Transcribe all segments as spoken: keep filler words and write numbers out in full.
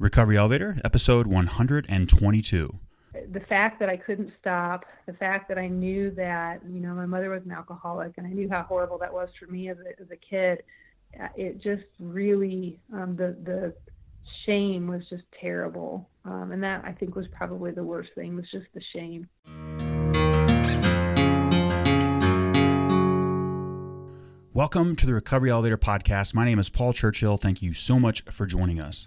Recovery Elevator, episode one hundred twenty-two. The fact that I couldn't stop, the fact that I knew that, you know, my mother was an alcoholic and I knew how horrible that was for me as a, as a kid. It just really, um, the, the shame was just terrible. Um, and that I think was probably the worst thing, was just the shame. Welcome to the Recovery Elevator podcast. My name is Paul Churchill. Thank you so much for joining us.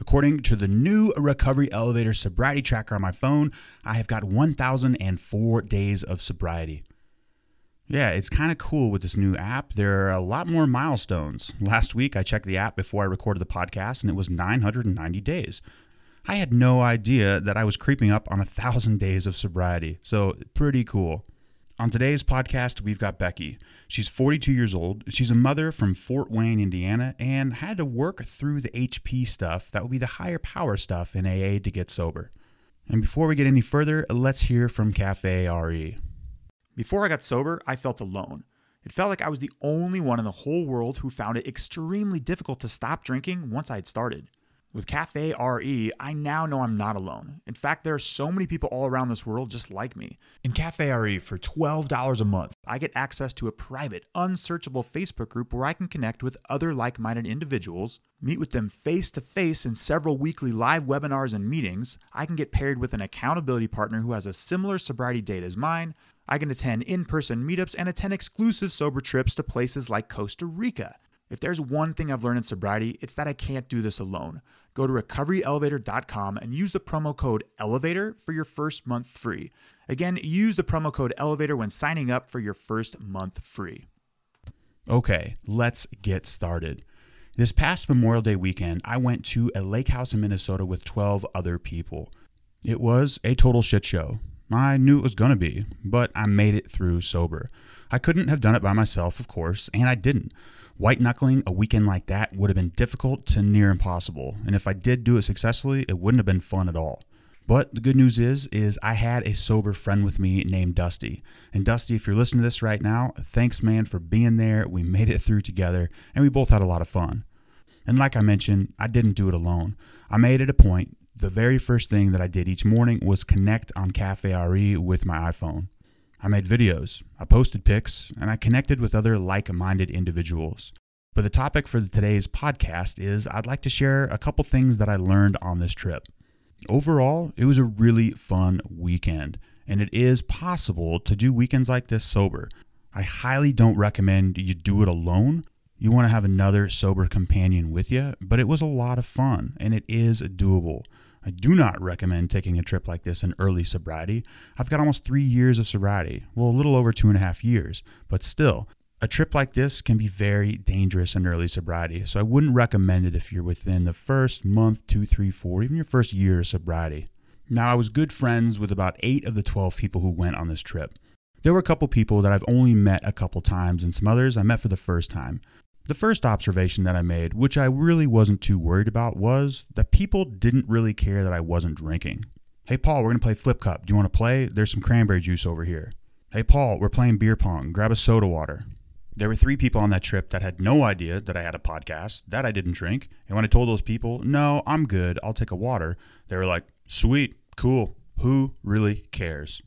According to the new Recovery Elevator sobriety tracker on my phone, I have got one thousand four days of sobriety. Yeah, it's kind of cool with this new app. There are a lot more milestones. Last week, I checked the app before I recorded the podcast, and it was nine hundred ninety days. I had no idea that I was creeping up on one thousand days of sobriety, so pretty cool. On today's podcast, we've got Becky. She's forty-two years old. She's a mother from Fort Wayne, Indiana, and had to work through the H P stuff. That would be the higher power stuff in A A to get sober. And before we get any further, let's hear from Cafe R E. Before I got sober, I felt alone. It felt like I was the only one in the whole world who found it extremely difficult to stop drinking once I had started. With Cafe R E, I now know I'm not alone. In fact, there are so many people all around this world just like me. In Cafe R E, for twelve dollars a month, I get access to a private, unsearchable Facebook group where I can connect with other like-minded individuals, meet with them face-to-face in several weekly live webinars and meetings. I can get paired with an accountability partner who has a similar sobriety date as mine. I can attend in-person meetups and attend exclusive sober trips to places like Costa Rica. If there's one thing I've learned in sobriety, it's that I can't do this alone. Go to recovery elevator dot com and use the promo code ELEVATOR for your first month free. Again, use the promo code ELEVATOR when signing up for your first month free. Okay, let's get started. This past Memorial Day weekend, I went to a lake house in Minnesota with twelve other people. It was a total shit show. I knew it was going to be, but I made it through sober. I couldn't have done it by myself, of course, and I didn't. White-knuckling a weekend like that would have been difficult to near impossible, and if I did do it successfully, it wouldn't have been fun at all. But the good news is, is I had a sober friend with me named Dusty. And Dusty, if you're listening to this right now, thanks, man, for being there. We made it through together, and we both had a lot of fun. And like I mentioned, I didn't do it alone. I made it a point. The very first thing that I did each morning was connect on Cafe R E with my iPhone. I made videos, I posted pics, and I connected with other like-minded individuals. But the topic for today's podcast is I'd like to share a couple things that I learned on this trip. Overall, it was a really fun weekend, and it is possible to do weekends like this sober. I highly don't recommend you do it alone. You want to have another sober companion with you, but it was a lot of fun, and it is doable. I do not recommend taking a trip like this in early sobriety. I've got almost three years of sobriety, well, a little over two and a half years, but still, a trip like this can be very dangerous in early sobriety, so I wouldn't recommend it if you're within the first month, two, three, four, even your first year of sobriety. Now, I was good friends with about eight of the twelve people who went on this trip. There were a couple people that I've only met a couple times, and some others I met for the first time. The first observation that I made, which I really wasn't too worried about, was that people didn't really care that I wasn't drinking. Hey, Paul, we're going to play flip cup. Do you want to play? There's some cranberry juice over here. Hey, Paul, we're playing beer pong. Grab a soda water. There were three people on that trip that had no idea that I had a podcast, that I didn't drink. And when I told those people, no, I'm good, I'll take a water, they were like, sweet, cool, who really cares?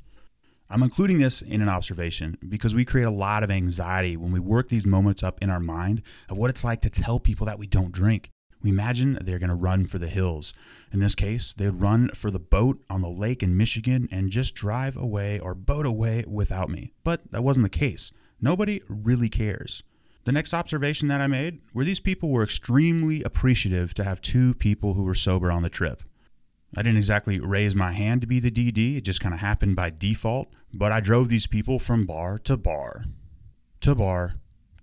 I'm including this in an observation because we create a lot of anxiety when we work these moments up in our mind of what it's like to tell people that we don't drink. We imagine they're going to run for the hills. In this case, they'd run for the boat on the lake in Michigan and just drive away or boat away without me. But that wasn't the case. Nobody really cares. The next observation that I made were these people were extremely appreciative to have two people who were sober on the trip. I didn't exactly raise my hand to be the D D, it just kind of happened by default, but I drove these people from bar to bar, to bar,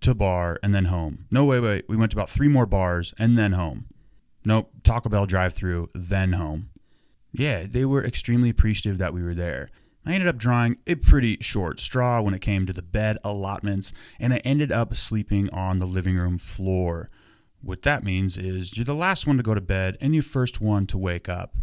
to bar, and then home. No, wait, wait, we went to about three more bars and then home. Nope, Taco Bell drive-thru, then home. Yeah, they were extremely appreciative that we were there. I ended up drawing a pretty short straw when it came to the bed allotments, and I ended up sleeping on the living room floor. What that means is you're the last one to go to bed and you're the first one to wake up.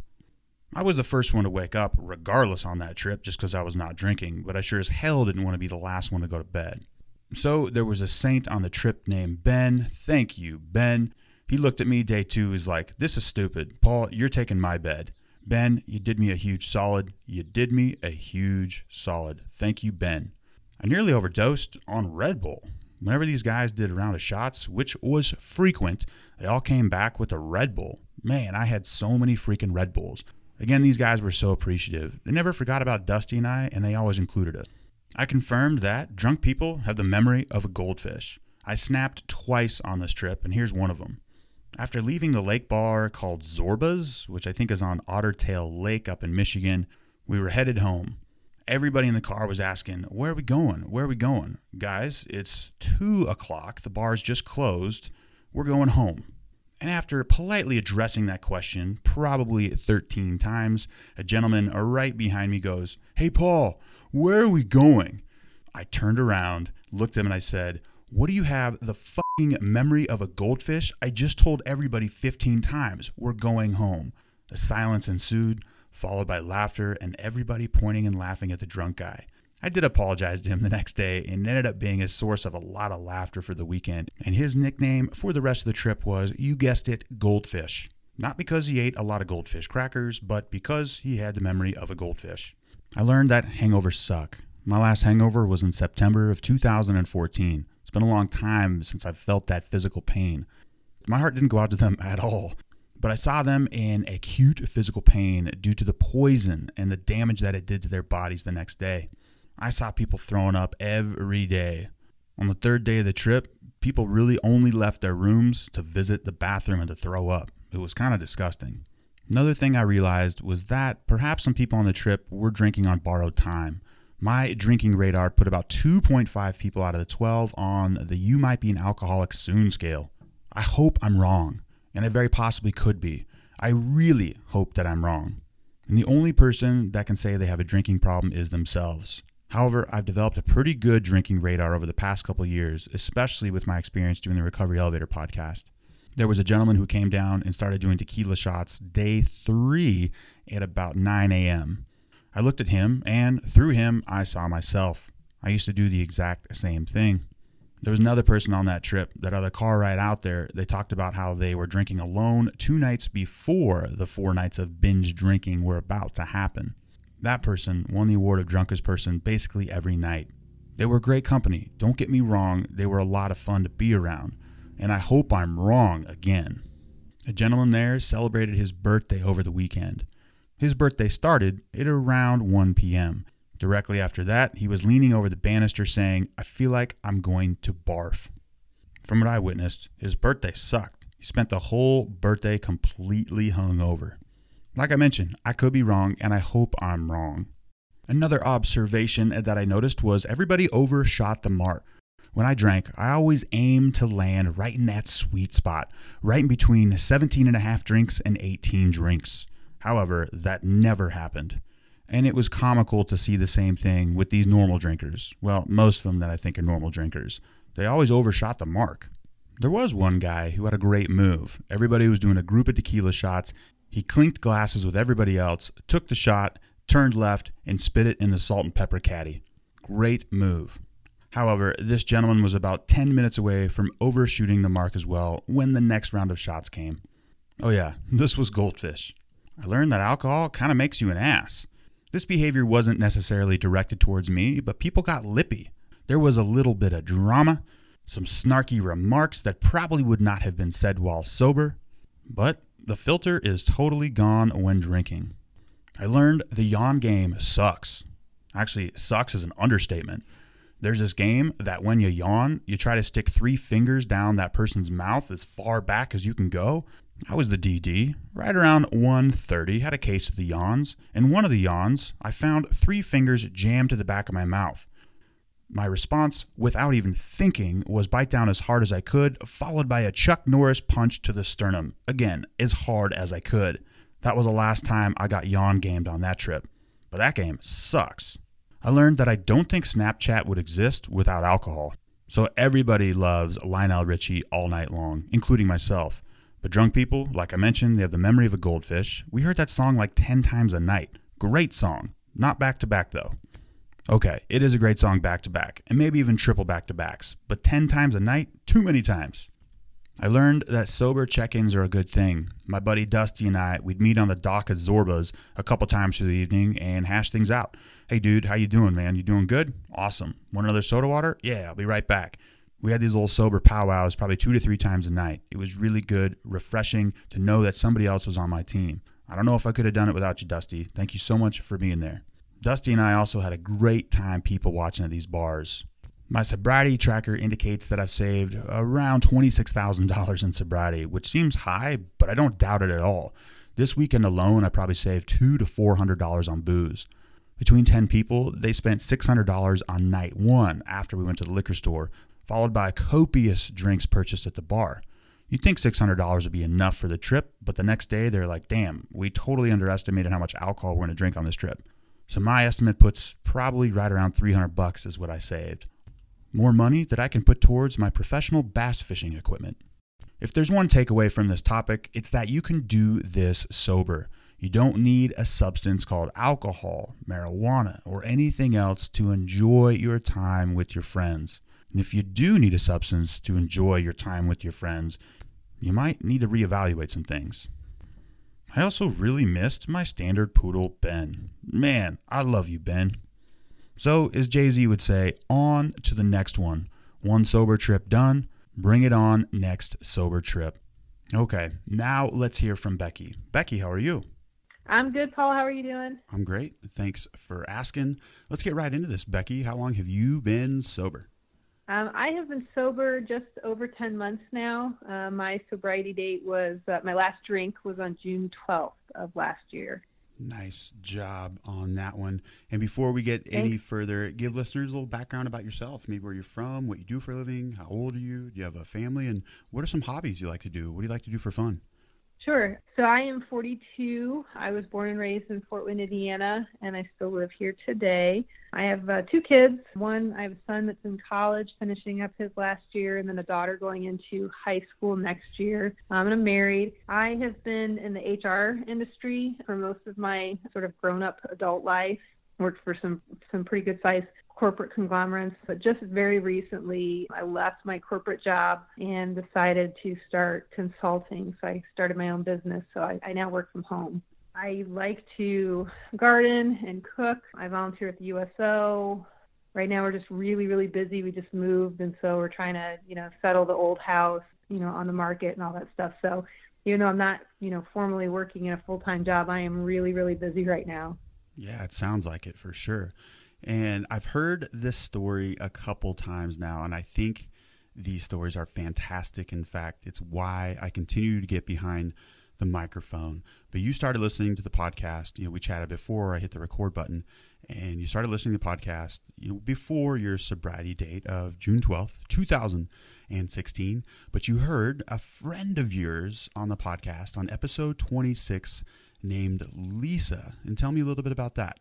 I was the first one to wake up regardless on that trip just because I was not drinking, but I sure as hell didn't want to be the last one to go to bed. So there was a saint on the trip named Ben. Thank you, Ben. He looked at me day two. He's like, this is stupid. Paul, you're taking my bed. Ben, you did me a huge solid. You did me a huge solid. Thank you, Ben. I nearly overdosed on Red Bull. Whenever these guys did a round of shots, which was frequent, they all came back with a Red Bull. Man, I had so many freaking Red Bulls. Again, these guys were so appreciative. They never forgot about Dusty and I, and they always included us. I confirmed that drunk people have the memory of a goldfish. I snapped twice on this trip, and here's one of them. After leaving the lake bar called Zorba's, which I think is on Otter Tail Lake up in Michigan, we were headed home. Everybody in the car was asking, where are we going? Where are we going? Guys, it's two o'clock. The bar's just closed. We're going home. And after politely addressing that question, probably thirteen times, a gentleman right behind me goes, hey, Paul, where are we going? I turned around, looked at him, and I said, what do you have the fucking memory of a goldfish? I just told everybody fifteen times, we're going home. A silence ensued, followed by laughter and everybody pointing and laughing at the drunk guy. I did apologize to him the next day and ended up being a source of a lot of laughter for the weekend. And his nickname for the rest of the trip was, you guessed it, goldfish. Not because he ate a lot of goldfish crackers, but because he had the memory of a goldfish. I learned that hangovers suck. My last hangover was in September of two thousand fourteen. It's been a long time since I've felt that physical pain. My heart didn't go out to them at all. But I saw them in acute physical pain due to the poison and the damage that it did to their bodies the next day. I saw people throwing up every day. On the third day of the trip, people really only left their rooms to visit the bathroom and to throw up. It was kind of disgusting. Another thing I realized was that perhaps some people on the trip were drinking on borrowed time. My drinking radar put about two point five people out of the twelve on the you might be an alcoholic soon scale. I hope I'm wrong. And I very possibly could be. I really hope that I'm wrong. And the only person that can say they have a drinking problem is themselves. However, I've developed a pretty good drinking radar over the past couple years, especially with my experience doing the Recovery Elevator podcast. There was a gentleman who came down and started doing tequila shots day three at about nine a.m. I looked at him, and through him, I saw myself. I used to do the exact same thing. There was another person on that trip, that other car ride out there. They talked about how they were drinking alone two nights before the four nights of binge drinking were about to happen. That person won the award of drunkest person basically every night. They were great company. Don't get me wrong. They were a lot of fun to be around. And I hope I'm wrong again. A gentleman there celebrated his birthday over the weekend. His birthday started at around one p.m. Directly after that, he was leaning over the banister saying, I feel like I'm going to barf. From what I witnessed, his birthday sucked. He spent the whole birthday completely hungover. Like I mentioned, I could be wrong, and I hope I'm wrong. Another observation that I noticed was everybody overshot the mark. When I drank, I always aimed to land right in that sweet spot, right in between seventeen and a half drinks and eighteen drinks. However, that never happened. And it was comical to see the same thing with these normal drinkers. Well, most of them that I think are normal drinkers. They always overshot the mark. There was one guy who had a great move. Everybody was doing a group of tequila shots. He clinked glasses with everybody else, took the shot, turned left, and spit it in the salt and pepper caddy. Great move. However, this gentleman was about ten minutes away from overshooting the mark as well when the next round of shots came. Oh yeah, this was goldfish. I learned that alcohol kind of makes you an ass. This behavior wasn't necessarily directed towards me, but people got lippy. There was a little bit of drama, some snarky remarks that probably would not have been said while sober, but the filter is totally gone when drinking. I learned the yawn game sucks. Actually, sucks is an understatement. There's this game that when you yawn, you try to stick three fingers down that person's mouth as far back as you can go. I was the D D, right around one thirty, had a case of the yawns, and one of the yawns, I found three fingers jammed to the back of my mouth. My response, without even thinking, was bite down as hard as I could, followed by a Chuck Norris punch to the sternum, again, as hard as I could. That was the last time I got yawn gamed on that trip, but that game sucks. I learned that I don't think Snapchat would exist without alcohol, so everybody loves Lionel Richie all night long, including myself. But drunk people, like I mentioned, they have the memory of a goldfish. We heard that song like ten times a night. Great song. Not back-to-back, though. Okay, it is a great song back-to-back, and maybe even triple back-to-backs. But ten times a night? Too many times. I learned that sober check-ins are a good thing. My buddy Dusty and I, we'd meet on the dock at Zorba's a couple times through the evening and hash things out. Hey, dude, how you doing, man? You doing good? Awesome. Want another soda water? Yeah, I'll be right back. We had these little sober powwows probably two to three times a night. It was really good, refreshing to know that somebody else was on my team. I don't know if I could have done it without you, Dusty. Thank you so much for being there. Dusty and I also had a great time people watching at these bars. My sobriety tracker indicates that I've saved around twenty-six thousand dollars in sobriety, which seems high, but I don't doubt it at all. This weekend alone, I probably saved two hundred to four hundred dollars on booze. Between ten people, they spent six hundred dollars on night one after we went to the liquor store, followed by copious drinks purchased at the bar. You'd think six hundred dollars would be enough for the trip, but the next day they're like, damn, we totally underestimated how much alcohol we're going to drink on this trip. So my estimate puts probably right around three hundred bucks is what I saved. More money that I can put towards my professional bass fishing equipment. If there's one takeaway from this topic, it's that you can do this sober. You don't need a substance called alcohol, marijuana, or anything else to enjoy your time with your friends. And if you do need a substance to enjoy your time with your friends, you might need to reevaluate some things. I also really missed my standard poodle, Ben. Man, I love you, Ben. So, as Jay-Z would say, on to the next one. One sober trip done. Bring it on, next sober trip. Okay, now let's hear from Becky. Becky, how are you? I'm good, Paul. How are you doing? I'm great. Thanks for asking. Let's get right into this, Becky. How long have you been sober? Um, I have been sober just over ten months now. Uh, my sobriety date was, uh, my last drink was on June twelfth of last year. Nice job on that one. And before we get any further, give listeners a little background about yourself, maybe where you're from, what you do for a living, how old are you, do you have a family, and what are some hobbies you like to do? What do you like to do for fun? Sure. So I am forty-two. I was born and raised in Fort Wayne, Indiana, and I still live here today. I have uh, two kids. One, I have a son that's in college, finishing up his last year, and then a daughter going into high school next year. Um, and I'm married. I have been in the H R industry for most of my sort of grown-up adult life. Worked for some, some pretty good-sized corporate conglomerates, but just very recently I left my corporate job and decided to start consulting. So I started my own business. So I, I now work from home. I like to garden and cook. I volunteer at the U S O. Right now we're just really, really busy. We just moved. And so we're trying to, you know, settle the old house, you know, on the market and all that stuff. So even though I'm not, you know, formally working in a full-time job, I am really, really busy right now. Yeah, it sounds like it for sure. And I've heard this story a couple times now, and I think these stories are fantastic. In fact, it's why I continue to get behind the microphone. But you started listening to the podcast. You know, we chatted before I hit the record button, and you started listening to the podcast, you know, before your sobriety date of June twelfth, two thousand sixteen. But you heard a friend of yours on the podcast on episode twenty-six named Lisa. And tell me a little bit about that.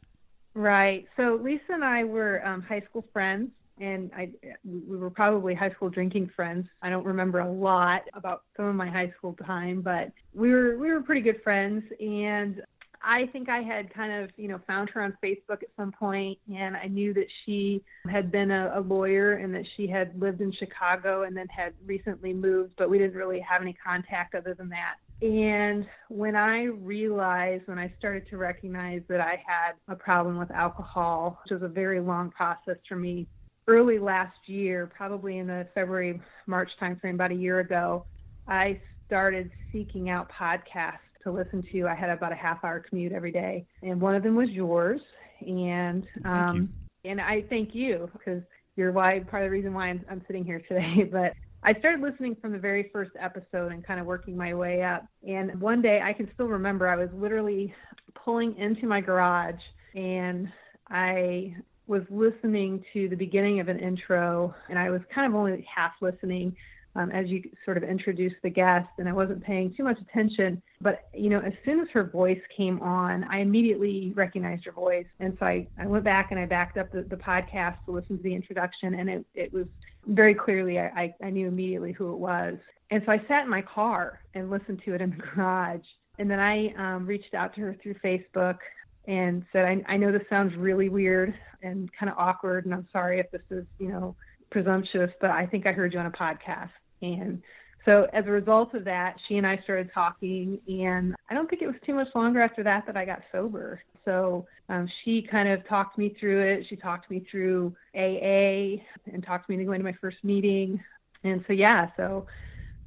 Right. So Lisa and I were um, high school friends, and I, we were probably high school drinking friends. I don't remember a lot about some of my high school time, but we were we were pretty good friends. And I think I had kind of, you know, found her on Facebook at some point, and I knew that she had been a, a lawyer and that she had lived in Chicago and then had recently moved, but we didn't really have any contact other than that. And when I realized, when I started to recognize that I had a problem with alcohol, which was a very long process for me, early last year, probably in the February, March timeframe, about a year ago, I started seeking out podcasts to listen to. I had about a half hour commute every day, and one of them was yours. And um, and I thank you, because you're why part of the reason why I'm, I'm sitting here today, but I started listening from the very first episode and kind of working my way up. And one day, I can still remember, I was literally pulling into my garage, and I was listening to the beginning of an intro, and I was kind of only half listening um, as you sort of introduced the guest, and I wasn't paying too much attention. But, you know, as soon as her voice came on, I immediately recognized her voice. And so I, I went back and I backed up the, the podcast to listen to the introduction, and it, it was very clearly, I, I knew immediately who it was. And so I sat in my car and listened to it in the garage. And then I um, reached out to her through Facebook and said, I, I know this sounds really weird and kind of awkward, and I'm sorry if this is, you know, presumptuous, but I think I heard you on a podcast. And So as a result of that, she and I started talking, and I don't think it was too much longer after that that I got sober. So um, she kind of talked me through it. She talked me through A A and talked me into going to my first meeting. And so, yeah, so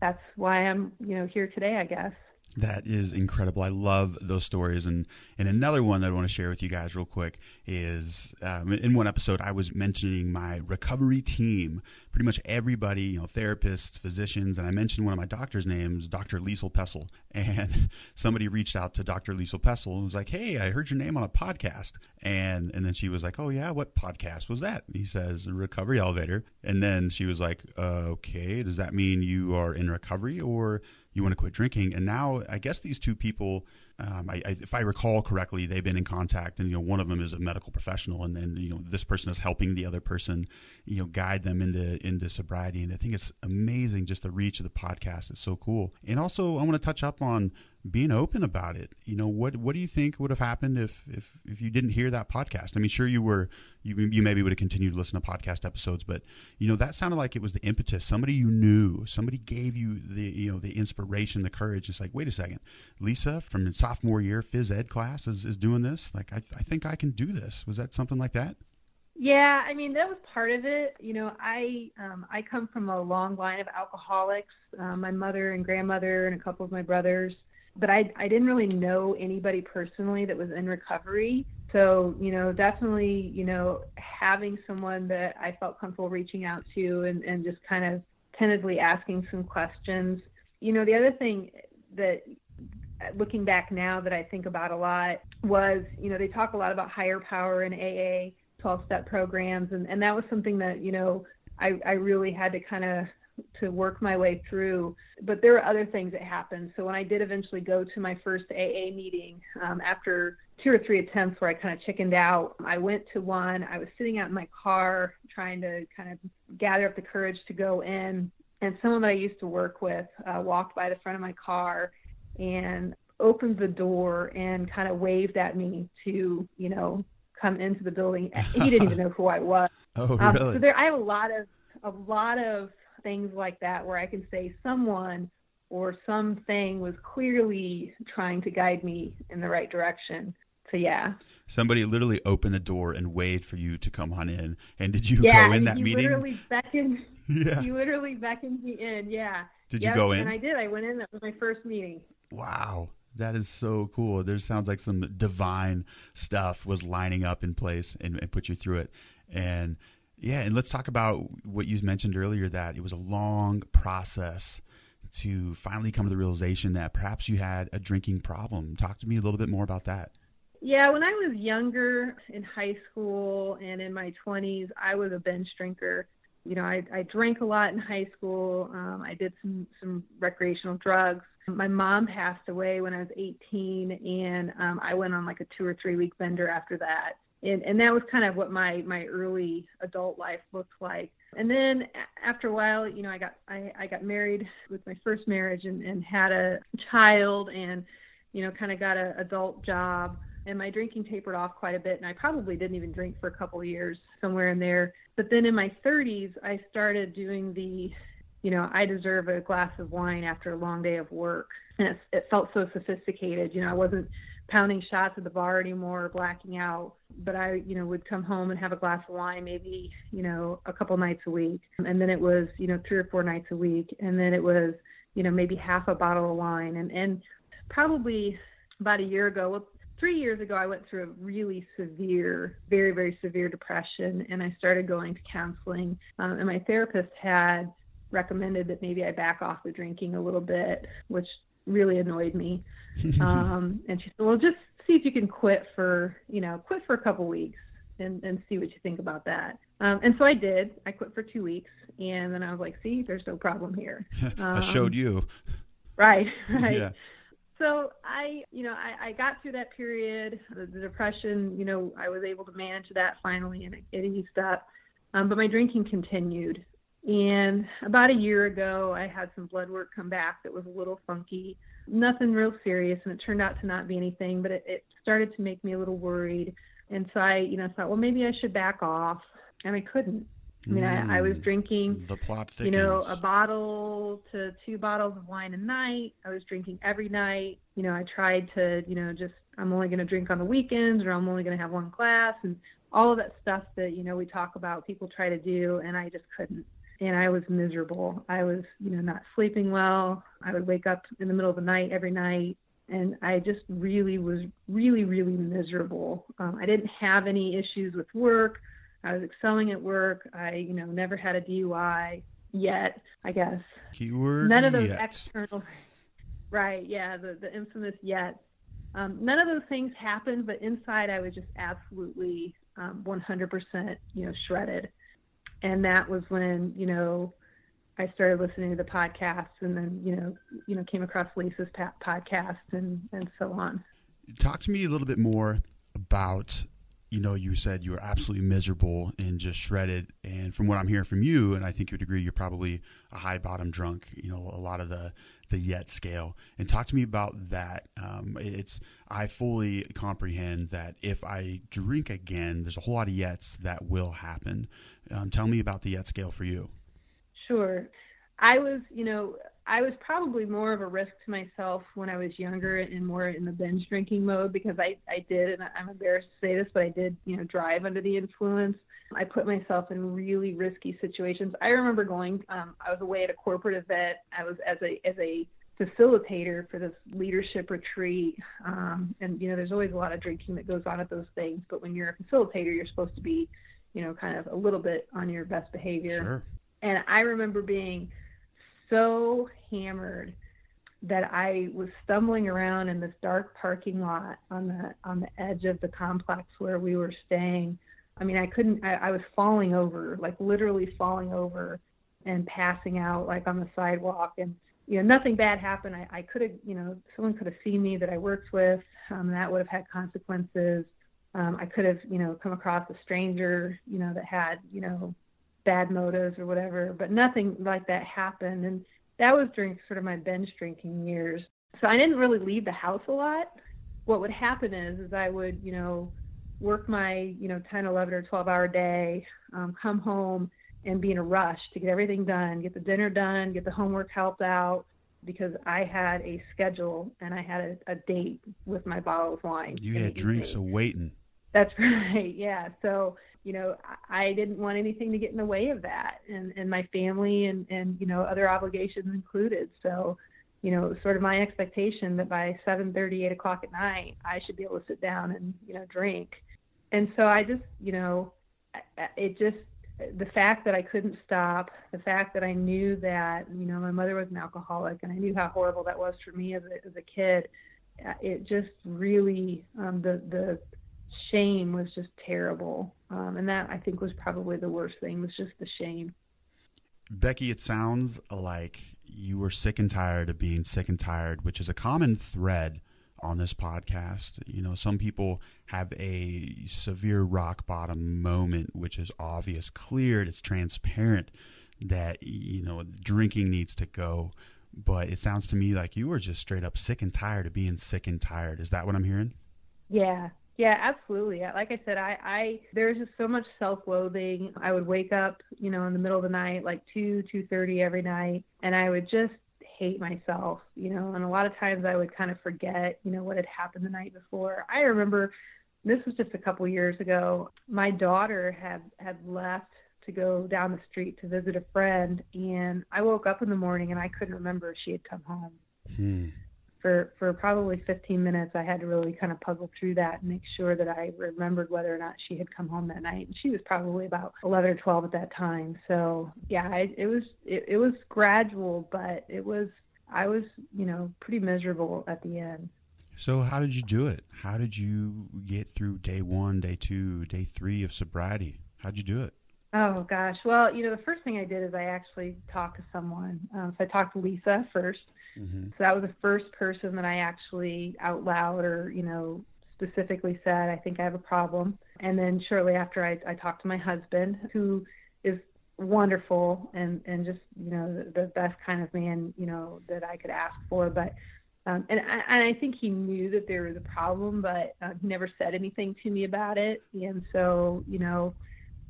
that's why I'm, you know, here today, I guess. That is incredible. I love those stories. And and another one that I want to share with you guys real quick is um, in one episode, I was mentioning my recovery team, pretty much everybody, you know, therapists, physicians. And I mentioned one of my doctor's names, Doctor Liesel Pessel. And somebody reached out to Doctor Liesel Pessel and was like, hey, I heard your name on a podcast. And and then she was like, oh, yeah, what podcast was that? And he says, Recovery Elevator. And then she was like, uh, okay, does that mean you are in recovery or you want to quit drinking? And now I guess these two people, um, I, I, if I recall correctly, they've been in contact, and, you know, one of them is a medical professional, and then, you know, this person is helping the other person, you know, guide them into, into sobriety. And I think it's amazing, just the reach of the podcast. It's so cool. And also I want to touch up on being open about it. You know, what, what do you think would have happened if, if, if you didn't hear that podcast? I mean, sure you were, you, you maybe would have continued to listen to podcast episodes, but, you know, that sounded like it was the impetus. Somebody you knew, somebody gave you the, you know, the inspiration, the courage. It's like, wait a second, Lisa from sophomore year phys ed class is, is doing this. Like, I, I think I can do this. Was that something like that? Yeah. I mean, that was part of it. You know, I, um, I come from a long line of alcoholics, um, my mother and grandmother and a couple of my brothers. But I, I didn't really know anybody personally that was in recovery. So, you know, definitely, you know, having someone that I felt comfortable reaching out to and, and just kind of tentatively asking some questions. You know, the other thing that looking back now that I think about a lot was, you know, they talk a lot about higher power in A A, twelve-step programs. And, and that was something that, you know, I, I really had to kind of to work my way through, but there were other things that happened. So when I did eventually go to my first A A meeting, um, after two or three attempts where I kind of chickened out, I went to one, I was sitting out in my car trying to kind of gather up the courage to go in. And someone that I used to work with uh, walked by the front of my car and opened the door and kind of waved at me to, you know, come into the building. He didn't even know who I was. Oh, really? Um, so there, I have a lot of, a lot of, things like that where I can say someone or something was clearly trying to guide me in the right direction. So yeah. Somebody literally opened the door and waved for you to come on in. And did you yeah, go in that you meeting? Literally beckoned, yeah. You literally beckoned me in. Yeah. Did yep, you go in? And I did. I went in. That was my first meeting. Wow. That is so cool. There sounds like some divine stuff was lining up in place and, and put you through it. And yeah. And let's talk about what you mentioned earlier, that it was a long process to finally come to the realization that perhaps you had a drinking problem. Talk to me a little bit more about that. Yeah. When I was younger in high school and in my twenties, I was a binge drinker. You know, I, I drank a lot in high school. Um, I did some, some recreational drugs. My mom passed away when I was eighteen, and um, I went on like a two or three week bender after that. And, and that was kind of what my, my early adult life looked like. And then after a while, you know, I got I, I got married with my first marriage and, and had a child and, you know, kind of got an adult job. And my drinking tapered off quite a bit. And I probably didn't even drink for a couple of years, somewhere in there. But then in my thirties, I started doing the, you know, I deserve a glass of wine after a long day of work. And it, it felt so sophisticated. You know, I wasn't pounding shots at the bar anymore, blacking out, but I, you know, would come home and have a glass of wine, maybe, you know, a couple nights a week. And then it was, you know, three or four nights a week. And then it was, you know, maybe half a bottle of wine. And, and probably about a year ago, well, three years ago, I went through a really severe, very, very severe depression. And I started going to counseling. Um, and my therapist had recommended that maybe I back off the drinking a little bit, which really annoyed me. Um, and she said, well, just see if you can quit for, you know, quit for a couple weeks and, and see what you think about that. Um, and so I did. I quit for two weeks. And then I was like, see, there's no problem here. Um, I showed you. Right, right. Yeah. So I, you know, I, I got through that period. The, the depression, you know, I was able to manage that finally, and it, it eased up. Um, but my drinking continued. And about a year ago, I had some blood work come back that was a little funky, nothing real serious. And it turned out to not be anything, but it, it started to make me a little worried. And so I, you know, thought, well, maybe I should back off. And I couldn't. I mean, mm, I, I was drinking, the plot thickens. You know, a bottle to two bottles of wine a night. I was drinking every night. You know, I tried to, you know, just, I'm only going to drink on the weekends, or I'm only going to have one glass, and all of that stuff that, you know, we talk about people try to do, and I just couldn't. And I was miserable. I was, you know, not sleeping well. I would wake up in the middle of the night every night. And I just really was really, really miserable. Um, I didn't have any issues with work. I was excelling at work. I, you know, never had a D U I yet, I guess. Keyword none of those yet. External, right? Yeah, the, the infamous yet. Um, none of those things happened, but inside I was just absolutely um, one hundred percent, you know, shredded. And that was when, you know, I started listening to the podcasts, and then, you know, you know, came across Lisa's podcast and, and so on. Talk to me a little bit more about, you know, you said you were absolutely miserable and just shredded. And from what I'm hearing from you, and I think you would agree, you're probably a high bottom drunk, you know, a lot of the, the yet scale. And talk to me about that. Um, it's, I fully comprehend that if I drink again, there's a whole lot of yets that will happen. Um, tell me about the yet scale for you. Sure. I was, you know, I was probably more of a risk to myself when I was younger and more in the binge drinking mode, because I, I did, and I'm embarrassed to say this, but I did, you know, drive under the influence. I put myself in really risky situations. I remember going, um, I was away at a corporate event. I was as a, as a facilitator for this leadership retreat. Um, and, you know, there's always a lot of drinking that goes on at those things, but when you're a facilitator, you're supposed to be, you know, kind of a little bit on your best behavior. Sure. And I remember being so hammered that I was stumbling around in this dark parking lot on the on the edge of the complex where we were staying. I mean, I couldn't, I, I was falling over, like literally falling over and passing out like on the sidewalk. And, you know, nothing bad happened. I, I could have, you know, someone could have seen me that I worked with. Um, that would have had consequences. Um, I could have, you know, come across a stranger, you know, that had, you know, bad motives or whatever, but nothing like that happened. And that was during sort of my binge drinking years. So I didn't really leave the house a lot. What would happen is, is I would, you know, work my, you know, ten, eleven or twelve hour day, um, come home and be in a rush to get everything done, get the dinner done, get the homework helped out, because I had a schedule and I had a, a date with my bottle of wine. You had drinks awaiting. That's right. Yeah. So, you know, I didn't want anything to get in the way of that, and, and my family and, and, you know, other obligations included. So, you know, it was sort of my expectation that by seven thirty, eight o'clock at night, I should be able to sit down and, you know, drink. And so I just, you know, it just, the fact that I couldn't stop, the fact that I knew that, you know, my mother was an alcoholic, and I knew how horrible that was for me as a, as a kid. It just really, um, the, the, shame was just terrible. Um, and that I think was probably the worst thing, was just the shame. Becky, it sounds like you were sick and tired of being sick and tired, which is a common thread on this podcast. You know, some people have a severe rock bottom moment, which is obvious, clear, it's transparent that, you know, drinking needs to go. But it sounds to me like you were just straight up sick and tired of being sick and tired. Is that what I'm hearing? Yeah. Yeah, absolutely. Like I said, I, I there's just so much self-loathing. I would wake up, you know, in the middle of the night, like two, two thirty every night, and I would just hate myself, you know, and a lot of times I would kind of forget, you know, what had happened the night before. I remember, this was just a couple years ago, my daughter had, had left to go down the street to visit a friend, and I woke up in the morning and I couldn't remember if she had come home. Hmm. For, for probably fifteen minutes, I had to really kind of puzzle through that and make sure that I remembered whether or not she had come home that night. And she was probably about eleven or twelve at that time. So yeah, I, it was, it, it was gradual, but it was, I was, you know, pretty miserable at the end. So how did you do it? How did you get through day one, day two, day three of sobriety? How'd you do it? Oh gosh. Well, you know, the first thing I did is I actually talked to someone. Um, so I talked to Lisa first. Mm-hmm. So that was the first person that I actually out loud or, you know, specifically said, I think I have a problem. And then shortly after I, I talked to my husband, who is wonderful and, and just, you know, the, the best kind of man, you know, that I could ask for. But, um, and I, and I think he knew that there was a problem, but uh, he never said anything to me about it. And so, you know,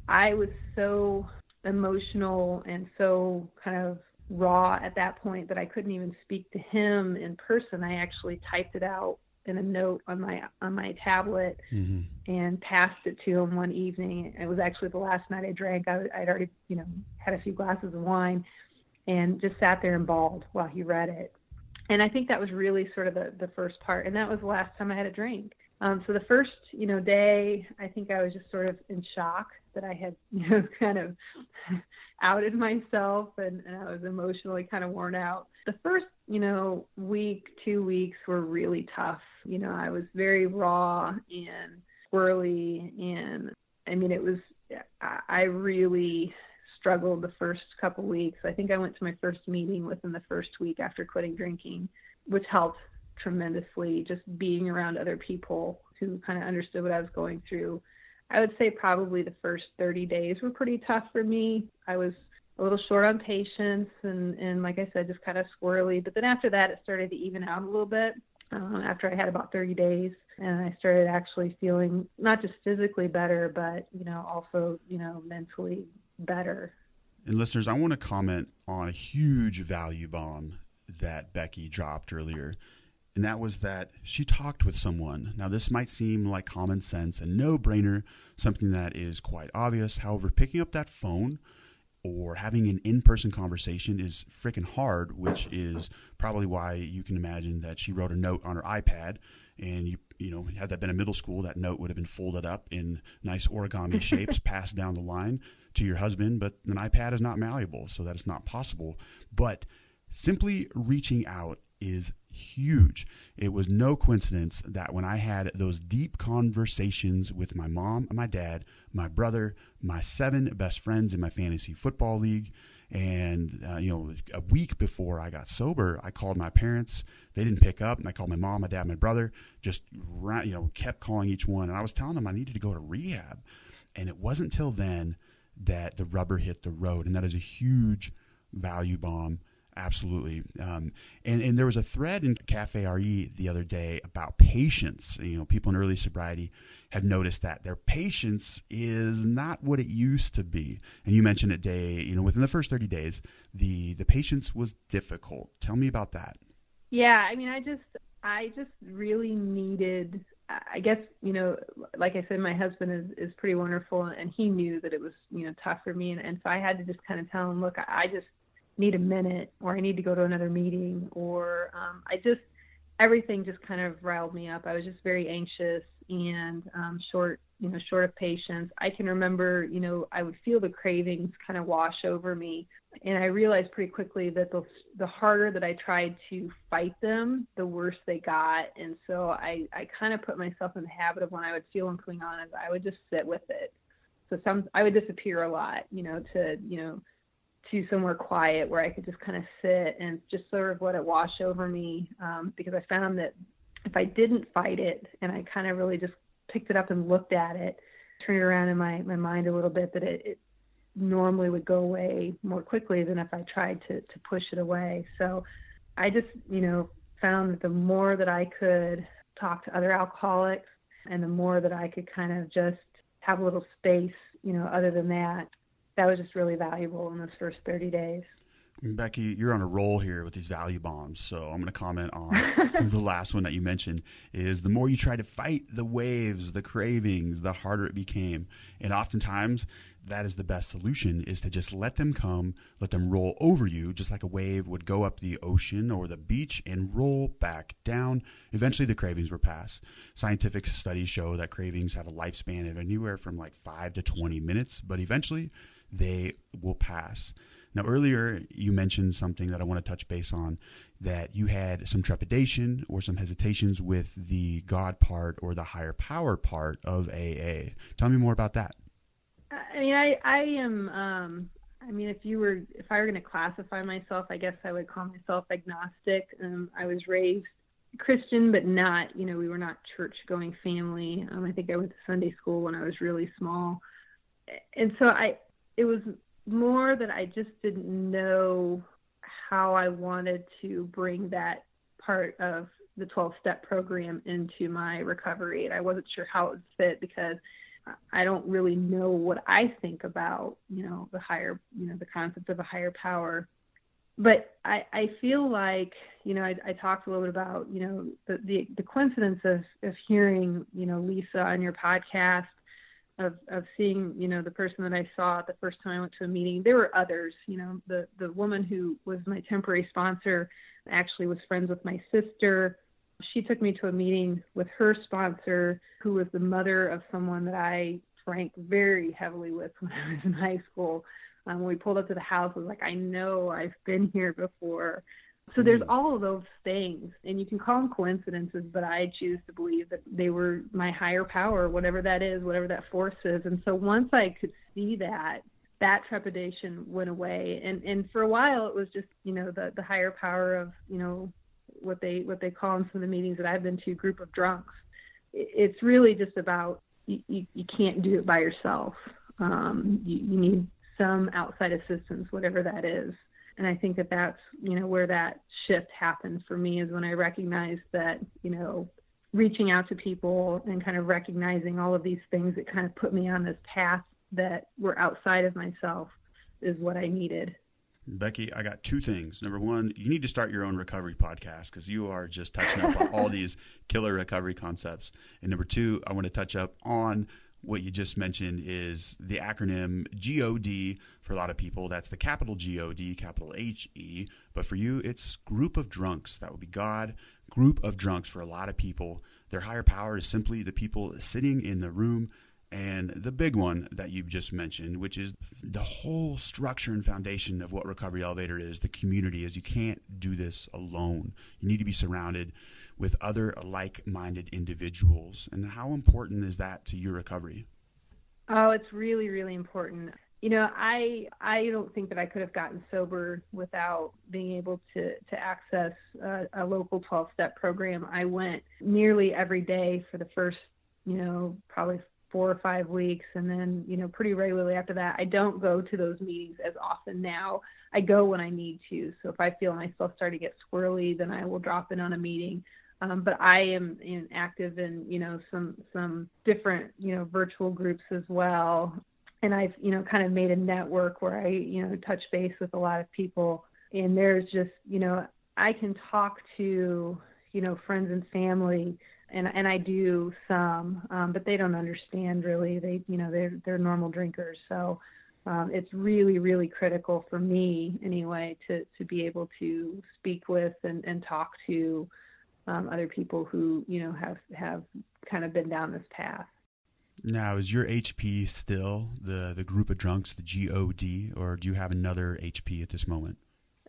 I was so emotional and so kind of raw at that point that I couldn't even speak to him in person. I actually typed it out in a note on my on my tablet mm-hmm. and passed it to him one evening. It was actually the last night I drank. I, I'd already, you know, had a few glasses of wine and just sat there and bawled while he read it. And I think that was really sort of the, the first part. And that was the last time I had a drink. Um, so the first, you know, day, I think I was just sort of in shock that I had, you know, kind of outed myself, and, and I was emotionally kind of worn out. The first, you know, week, two weeks were really tough. You know, I was very raw and squirrely, and I mean, it was, I, I really struggled the first couple weeks. I think I went to my first meeting within the first week after quitting drinking, which helped tremendously, just being around other people who kind of understood what I was going through. I would say probably the first thirty days were pretty tough for me. I was a little short on patience and, and like I said, just kind of squirrely. But then after that, it started to even out a little bit um, after I had about thirty days. And I started actually feeling not just physically better, but, you know, also, you know, mentally better. And listeners, I want to comment on a huge value bomb that Becky dropped earlier. And that was that she talked with someone. Now, this might seem like common sense, a no-brainer, something that is quite obvious. However, picking up that phone or having an in-person conversation is freaking hard, which is probably why you can imagine that she wrote a note on her iPad. And, you you know, had that been in middle school, that note would have been folded up in nice origami shapes, passed down the line to your husband. But an iPad is not malleable, so that is not possible. But simply reaching out is huge. It was no coincidence that when I had those deep conversations with my mom and my dad, my brother, my seven best friends in my fantasy football league, and uh, you know, a week before I got sober, I called my parents. They didn't pick up, and I called my mom, my dad, my brother. Just you know, kept calling each one, and I was telling them I needed to go to rehab. And it wasn't till then that the rubber hit the road, and that is a huge value bomb. Absolutely. Um, and, and there was a thread in Cafe R E the other day about patience. You know, people in early sobriety have noticed that their patience is not what it used to be. And you mentioned it, day, you know, within the first thirty days, the, the patience was difficult. Tell me about that. Yeah. I mean, I just, I just really needed, I guess, you know, like I said, my husband is, is pretty wonderful, and he knew that it was, you know, tough for me. And, and so I had to just kind of tell him, look, I, I just, need a minute, or I need to go to another meeting, or um, I just, everything just kind of riled me up. I was just very anxious and um, short, you know, short of patience. I can remember, you know, I would feel the cravings kind of wash over me. And I realized pretty quickly that the, the harder that I tried to fight them, the worse they got. And so I, I kind of put myself in the habit of when I would feel them coming on, I would just sit with it. So some, I would disappear a lot, you know, to, you know, to somewhere quiet where I could just kind of sit and just sort of let it wash over me. Um, because I found that if I didn't fight it, and I kind of really just picked it up and looked at it, turned it around in my, my mind a little bit, that it, it normally would go away more quickly than if I tried to, to push it away. So I just, you know, found that the more that I could talk to other alcoholics, and the more that I could kind of just have a little space, you know, other than that, that was just really valuable in those first thirty days. Becky, you're on a roll here with these value bombs. So I'm going to comment on the last one that you mentioned is the more you try to fight the waves, the cravings, the harder it became. And oftentimes that is the best solution, is to just let them come, let them roll over you, just like a wave would go up the ocean or the beach and roll back down. Eventually the cravings were passed. Scientific studies show that cravings have a lifespan of anywhere from like five to twenty minutes, but eventually they will pass. Now, earlier you mentioned something that I want to touch base on, that you had some trepidation or some hesitations with the God part or the higher power part of A A. Tell me more about that. I mean, I, I am, um, I mean, if you were, if I were going to classify myself, I guess I would call myself agnostic. Um, I was raised Christian, but not, you know, we were not church going family. Um, I think I went to Sunday school when I was really small. And so I, it was more that I just didn't know how I wanted to bring that part of the twelve-step program into my recovery. And I wasn't sure how it would fit, because I don't really know what I think about, you know, the higher, you know, the concept of a higher power. But I, I feel like, you know, I, I talked a little bit about, you know, the, the, the coincidence of, of hearing, you know, Lisa on your podcast, of, of seeing, you know, the person that I saw the first time I went to a meeting. There were others, you know, the, the woman who was my temporary sponsor actually was friends with my sister. She took me to a meeting with her sponsor, who was the mother of someone that I drank very heavily with when I was in high school. Um, when we pulled up to the house, I was like, I know I've been here before. So there's all of those things, and you can call them coincidences, but I choose to believe that they were my higher power, whatever that is, whatever that force is. And so once I could see that, that trepidation went away. And, and for a while, it was just, you know, the, the higher power of, you know, what they what they call in some of the meetings that I've been to, group of drunks. It's really just about you, you, you can't do it by yourself. Um, you, you need some outside assistance, whatever that is. And I think that that's, you know, where that shift happened for me, is when I recognized that, you know, reaching out to people and kind of recognizing all of these things that kind of put me on this path that were outside of myself is what I needed. Becky, I got two things. Number one, you need to start your own recovery podcast, because you are just touching up on all these killer recovery concepts. And number two, I want to touch up on what you just mentioned is the acronym G O D. For a lot of people, that's the capital G O D, capital H E. But for you, it's group of drunks. That would be God. Group of drunks for a lot of people. Their higher power is simply the people sitting in the room. And the big one that you just mentioned, which is the whole structure and foundation of what Recovery Elevator is, the community, is you can't do this alone. You need to be surrounded with other like-minded individuals. And how important is that to your recovery? Oh, it's really, really important. You know, I I don't think that I could have gotten sober without being able to, to access a, a local twelve-step program. I went nearly every day for the first, you know, probably four or five weeks. And then, you know, pretty regularly after that. I don't go to those meetings as often now. I go when I need to. So if I feel myself starting to get squirrely, then I will drop in on a meeting. Um, but I am in, active in, you know, some, some different, you know, virtual groups as well. And I've, you know, kind of made a network where I, you know, touch base with a lot of people. And there's just, you know, I can talk to, you know, friends and family, and and I do some, um, but they don't understand really. They, you know, they're, they're normal drinkers. So um, it's really, really critical for me anyway, to, to be able to speak with and, and talk to um, other people who, you know, have, have kind of been down this path. Now, is your H P still the, the group of drunks, the G O D, or do you have another H P at this moment?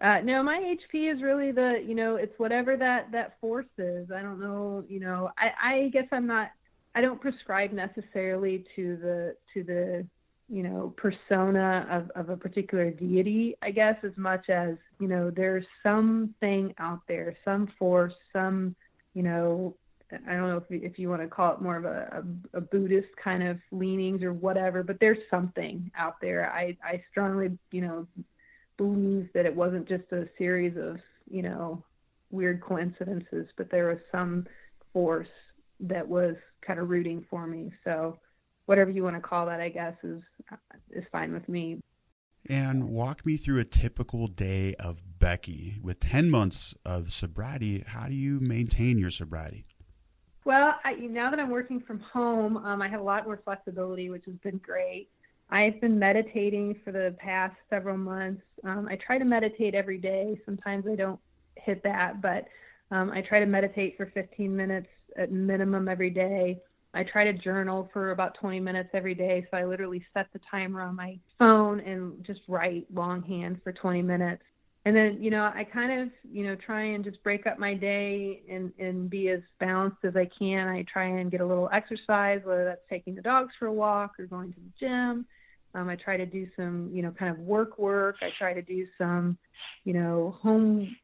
Uh, no, my H P is really the, you know, it's whatever that, that force is. I don't know, you know, I, I guess I'm not, I don't prescribe necessarily to the, to the, you know, persona of, of a particular deity, I guess, as much as, you know, there's something out there, some force, some, you know, I don't know if you, if you want to call it more of a, a, a Buddhist kind of leanings or whatever, but there's something out there. I, I strongly, you know, believe that it wasn't just a series of, you know, weird coincidences, but there was some force that was kind of rooting for me. So whatever you want to call that, I guess, is is fine with me. And walk me through a typical day of Becky. With ten months of sobriety, how do you maintain your sobriety? Well, I, now that I'm working from home, um, I have a lot more flexibility, which has been great. I've been meditating for the past several months. Um, I try to meditate every day. Sometimes I don't hit that, but um, I try to meditate for fifteen minutes at minimum every day. I try to journal for about twenty minutes every day. So I literally set the timer on my phone and just write longhand for twenty minutes. And then, you know, I kind of, you know, try and just break up my day and, and be as balanced as I can. I try and get a little exercise, whether that's taking the dogs for a walk or going to the gym. Um, I try to do some, you know, kind of work work. I try to do some, you know, home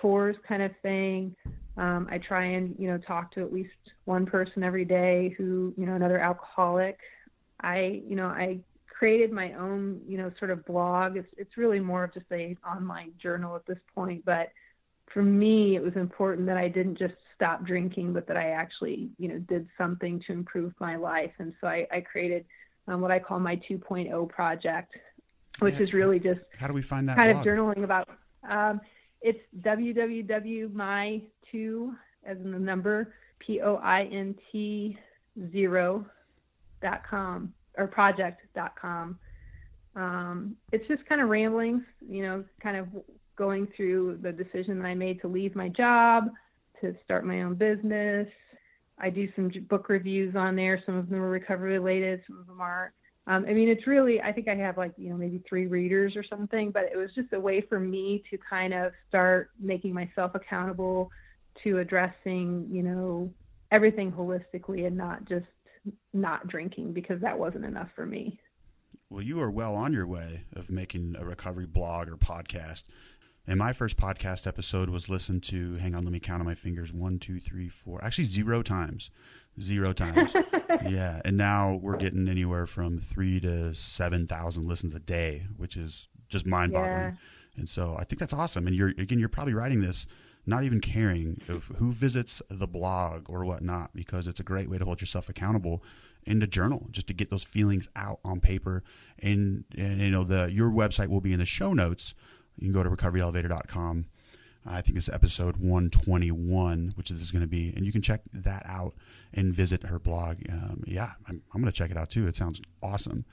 chores kind of thing. Um, I try and, you know, talk to at least one person every day who, you know, another alcoholic. I, you know, I created my own, you know, sort of blog. It's, it's really more of just a online journal at this point, but for me, it was important that I didn't just stop drinking, but that I actually, you know, did something to improve my life. And so I, I created um, what I call my two point oh project, which yeah. is really just how do we find that kind blog? Of journaling about. Um, it's w w w dot my two, as in the number, P O I N T zero dot com or project dot com. Um, it's just kind of ramblings, you know, kind of going through the decision that I made to leave my job, to start my own business. I do some book reviews on there. Some of them are recovery related, some of them aren't. Um, I mean, it's really, I think I have like, you know, maybe three readers or something, but it was just a way for me to kind of start making myself accountable to addressing, you know, everything holistically and not just not drinking, because that wasn't enough for me. Well, you are well on your way of making a recovery blog or podcast. And my first podcast episode was listened to, hang on, let me count on my fingers, one, two, three, four, actually zero times, zero times. Yeah. And now we're getting anywhere from three to seven thousand listens a day, which is just mind boggling. Yeah. And so I think that's awesome. And you're, again, you're probably writing this not even caring if who visits the blog or whatnot, because it's a great way to hold yourself accountable in the journal, just to get those feelings out on paper. And, and you know, the, your website will be in the show notes. You can go to recovery elevator dot com. I think it's episode one twenty-one, which this is going to be, and you can check that out and visit her blog. Um, yeah, I'm, I'm going to check it out too. It sounds awesome.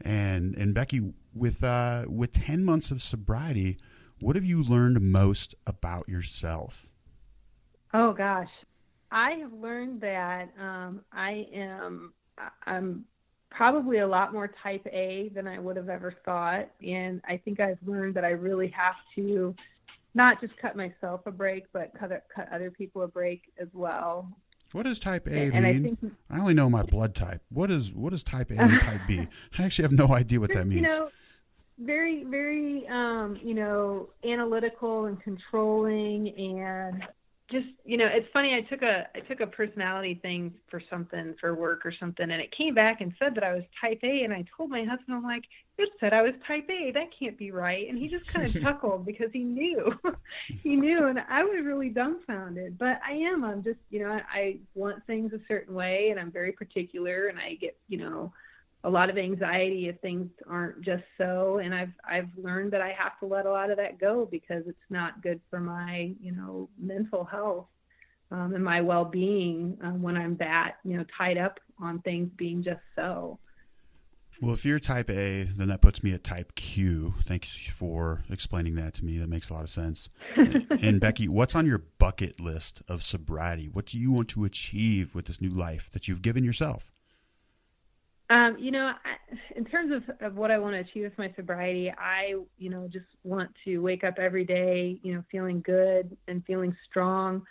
And, and Becky, with, uh, with ten months of sobriety, what have you learned most about yourself? Oh gosh. I have learned that, um, I am, I'm probably a lot more type A than I would have ever thought. And I think I've learned that I really have to not just cut myself a break, but cut, cut other people a break as well. What does type A and, mean? And I, think, I only know my blood type. What is, what is type A and type B? I actually have no idea what that means. You know, very, very, um, you know, analytical and controlling, and just, you know, it's funny. I took a, I took a personality thing for something, for work or something, and it came back and said that I was type A. And I told my husband, I'm like, it said I was type A. That can't be right. And he just kind of chuckled because he knew, he knew. And I was really dumbfounded, but I am, I'm just, you know, I, I want things a certain way, and I'm very particular, and I get, you know, a lot of anxiety if things aren't just so. And I've, I've learned that I have to let a lot of that go, because it's not good for my, you know, mental health um, and my well-being um, when I'm that, you know, tied up on things being just so. Well, if you're type A, then that puts me at type Q. Thanks for explaining that to me. That makes a lot of sense. And, and Becky, what's on your bucket list of sobriety? What do you want to achieve with this new life that you've given yourself? Um, you know, I, in terms of, of what I want to achieve with my sobriety, I, you know, just want to wake up every day, you know, feeling good and feeling strong.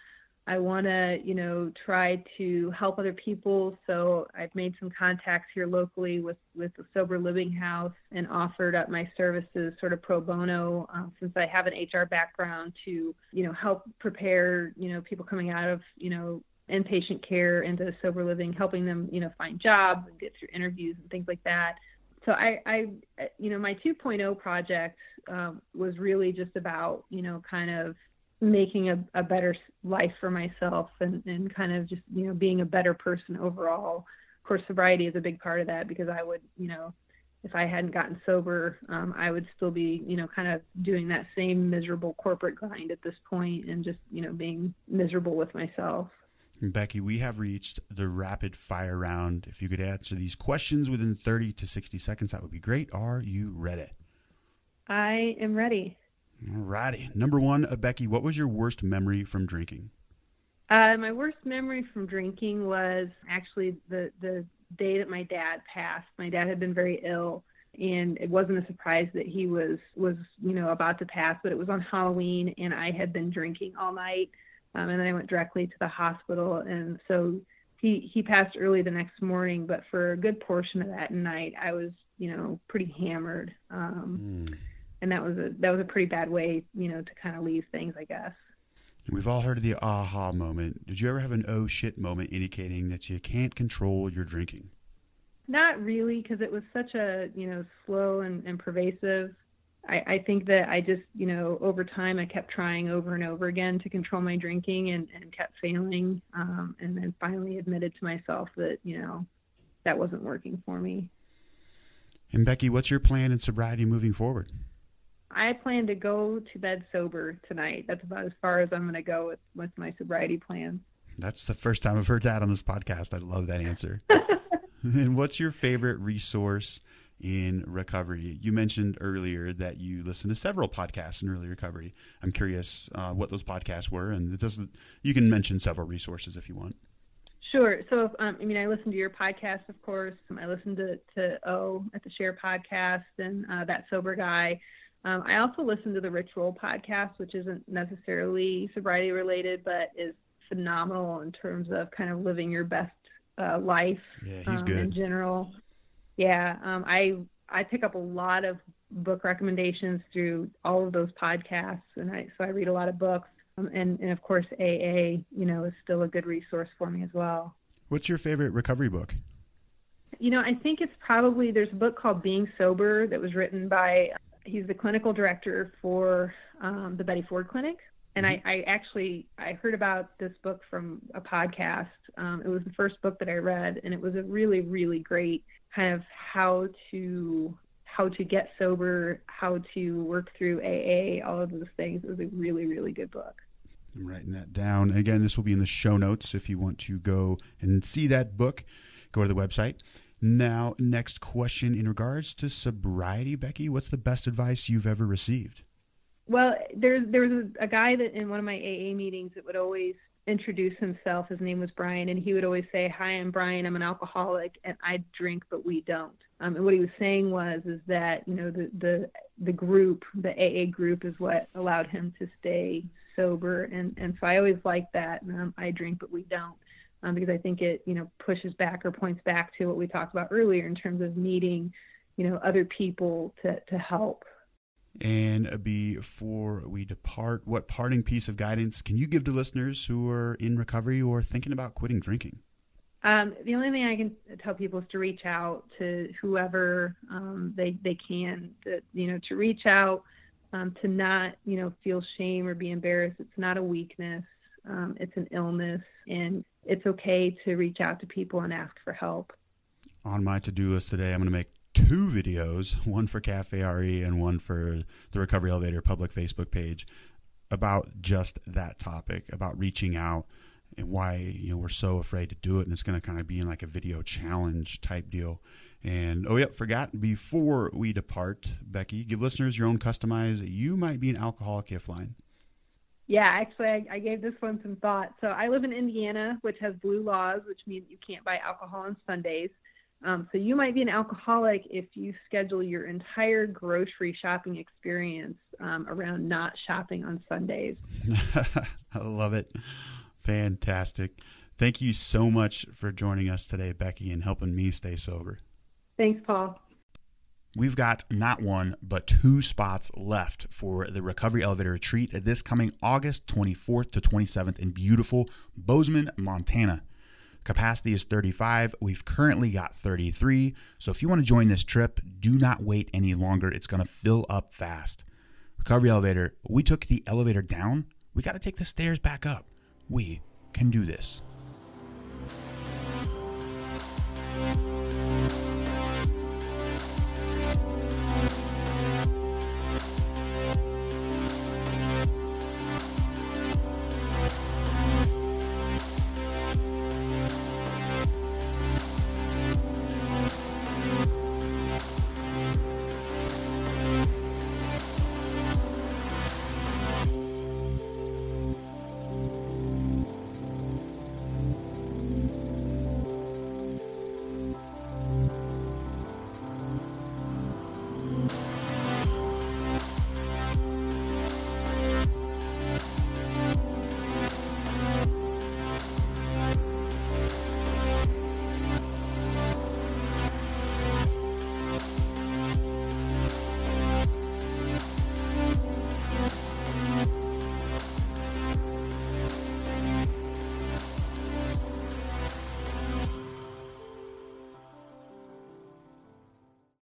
I want to, you know, try to help other people. So I've made some contacts here locally with, with the Sober Living House, and offered up my services sort of pro bono, um, since I have an H R background, to, you know, help prepare, you know, people coming out of, you know, inpatient care into sober living, helping them, you know, find jobs and get through interviews and things like that. So I, I you know, my two point oh project um, was really just about, you know, kind of making a, a better life for myself, and, and kind of just, you know, being a better person overall. Of course, sobriety is a big part of that, because I would, you know, if I hadn't gotten sober, um, I would still be, you know, kind of doing that same miserable corporate grind at this point, and just, you know, being miserable with myself. Becky, we have reached the rapid fire round. If you could answer these questions within thirty to sixty seconds, that would be great. Are you ready? I am ready. All righty. Number one, uh, Becky, what was your worst memory from drinking? Uh, my worst memory from drinking was actually the, the day that my dad passed. My dad had been very ill, and it wasn't a surprise that he was, was, you know, about to pass, but it was on Halloween, and I had been drinking all night. Um, and then I went directly to the hospital. And so he, he passed early the next morning, but for a good portion of that night, I was, you know, pretty hammered. Um, mm. And that was a, that was a pretty bad way, you know, to kind of leave things, I guess. We've all heard of the aha moment. Did you ever have an oh shit moment indicating that you can't control your drinking? Not really, because it was such a, you know, slow and, and pervasive I, I think that I just, you know, over time I kept trying over and over again to control my drinking and, and kept failing. Um, and then finally admitted to myself that, you know, that wasn't working for me. And Becky, what's your plan in sobriety moving forward? I plan to go to bed sober tonight. That's about as far as I'm going to go with, with my sobriety plan. That's the first time I've heard that on this podcast. I love that answer. And what's your favorite resource in recovery? You mentioned earlier that you listen to several podcasts in early recovery. I'm curious uh, what those podcasts were, and it doesn't. You can mention several resources if you want. Sure. So, if, um, I mean, I listen to your podcast, of course. I listen to, to O at the Share podcast and uh, That Sober Guy. Um, I also listen to the Ritual podcast, which isn't necessarily sobriety related, but is phenomenal in terms of kind of living your best uh, life. Yeah, he's um, good. In general. Yeah. Um, I, I pick up a lot of book recommendations through all of those podcasts. And I, so I read a lot of books um, and, and of course, A A, you know, is still a good resource for me as well. What's your favorite recovery book? You know, I think it's probably, there's a book called Being Sober that was written by, he's the clinical director for um, the Betty Ford Clinic. And I, I actually, I heard about this book from a podcast. Um, it was the first book that I read, and it was a really, really great kind of how to, how to get sober, how to work through A A, all of those things. It was a really, really good book. I'm writing that down. Again, this will be in the show notes. If you want to go and see that book, go to the website. Now, next question in regards to sobriety, Becky, what's the best advice you've ever received? Well, there's, there was a guy that in one of my A A meetings that would always introduce himself. His name was Brian, and he would always say, "Hi, I'm Brian. I'm an alcoholic, and I drink, but we don't." Um, and what he was saying was is that, you know, the, the the group, the A A group, is what allowed him to stay sober. And, and so I always liked that. Um, I drink, but we don't, um, because I think it, you know, pushes back or points back to what we talked about earlier in terms of needing, you know, other people to to help. And before we depart, what parting piece of guidance can you give to listeners who are in recovery or thinking about quitting drinking? Um, the only thing I can tell people is to reach out to whoever um, they they can, to, you know, to reach out, um, to not, you know, feel shame or be embarrassed. It's not a weakness. Um, it's an illness, and it's okay to reach out to people and ask for help. On my to-do list today, I'm going to make two videos, one for Cafe R E and one for the Recovery Elevator public Facebook page, about just that topic, about reaching out and why, you know, we're so afraid to do it. And it's going to kind of be in like a video challenge type deal. And, oh, yep, forgot, before we depart, Becky, give listeners your own customized "You Might Be an Alcoholic" gift line. Yeah, actually, I, I gave this one some thought. So I live in Indiana, which has blue laws, which means you can't buy alcohol on Sundays. Um, so you might be an alcoholic if you schedule your entire grocery shopping experience um, around not shopping on Sundays. I love it. Fantastic. Thank you so much for joining us today, Becky, and helping me stay sober. Thanks, Paul. We've got not one, but two spots left for the Recovery Elevator Retreat this coming August twenty-fourth to twenty-seventh in beautiful Bozeman, Montana. Capacity is thirty-five. We've currently got thirty-three. So if you want to join this trip, do not wait any longer. It's going to fill up fast. Recovery Elevator, we took the elevator down. We got to take the stairs back up. We can do this.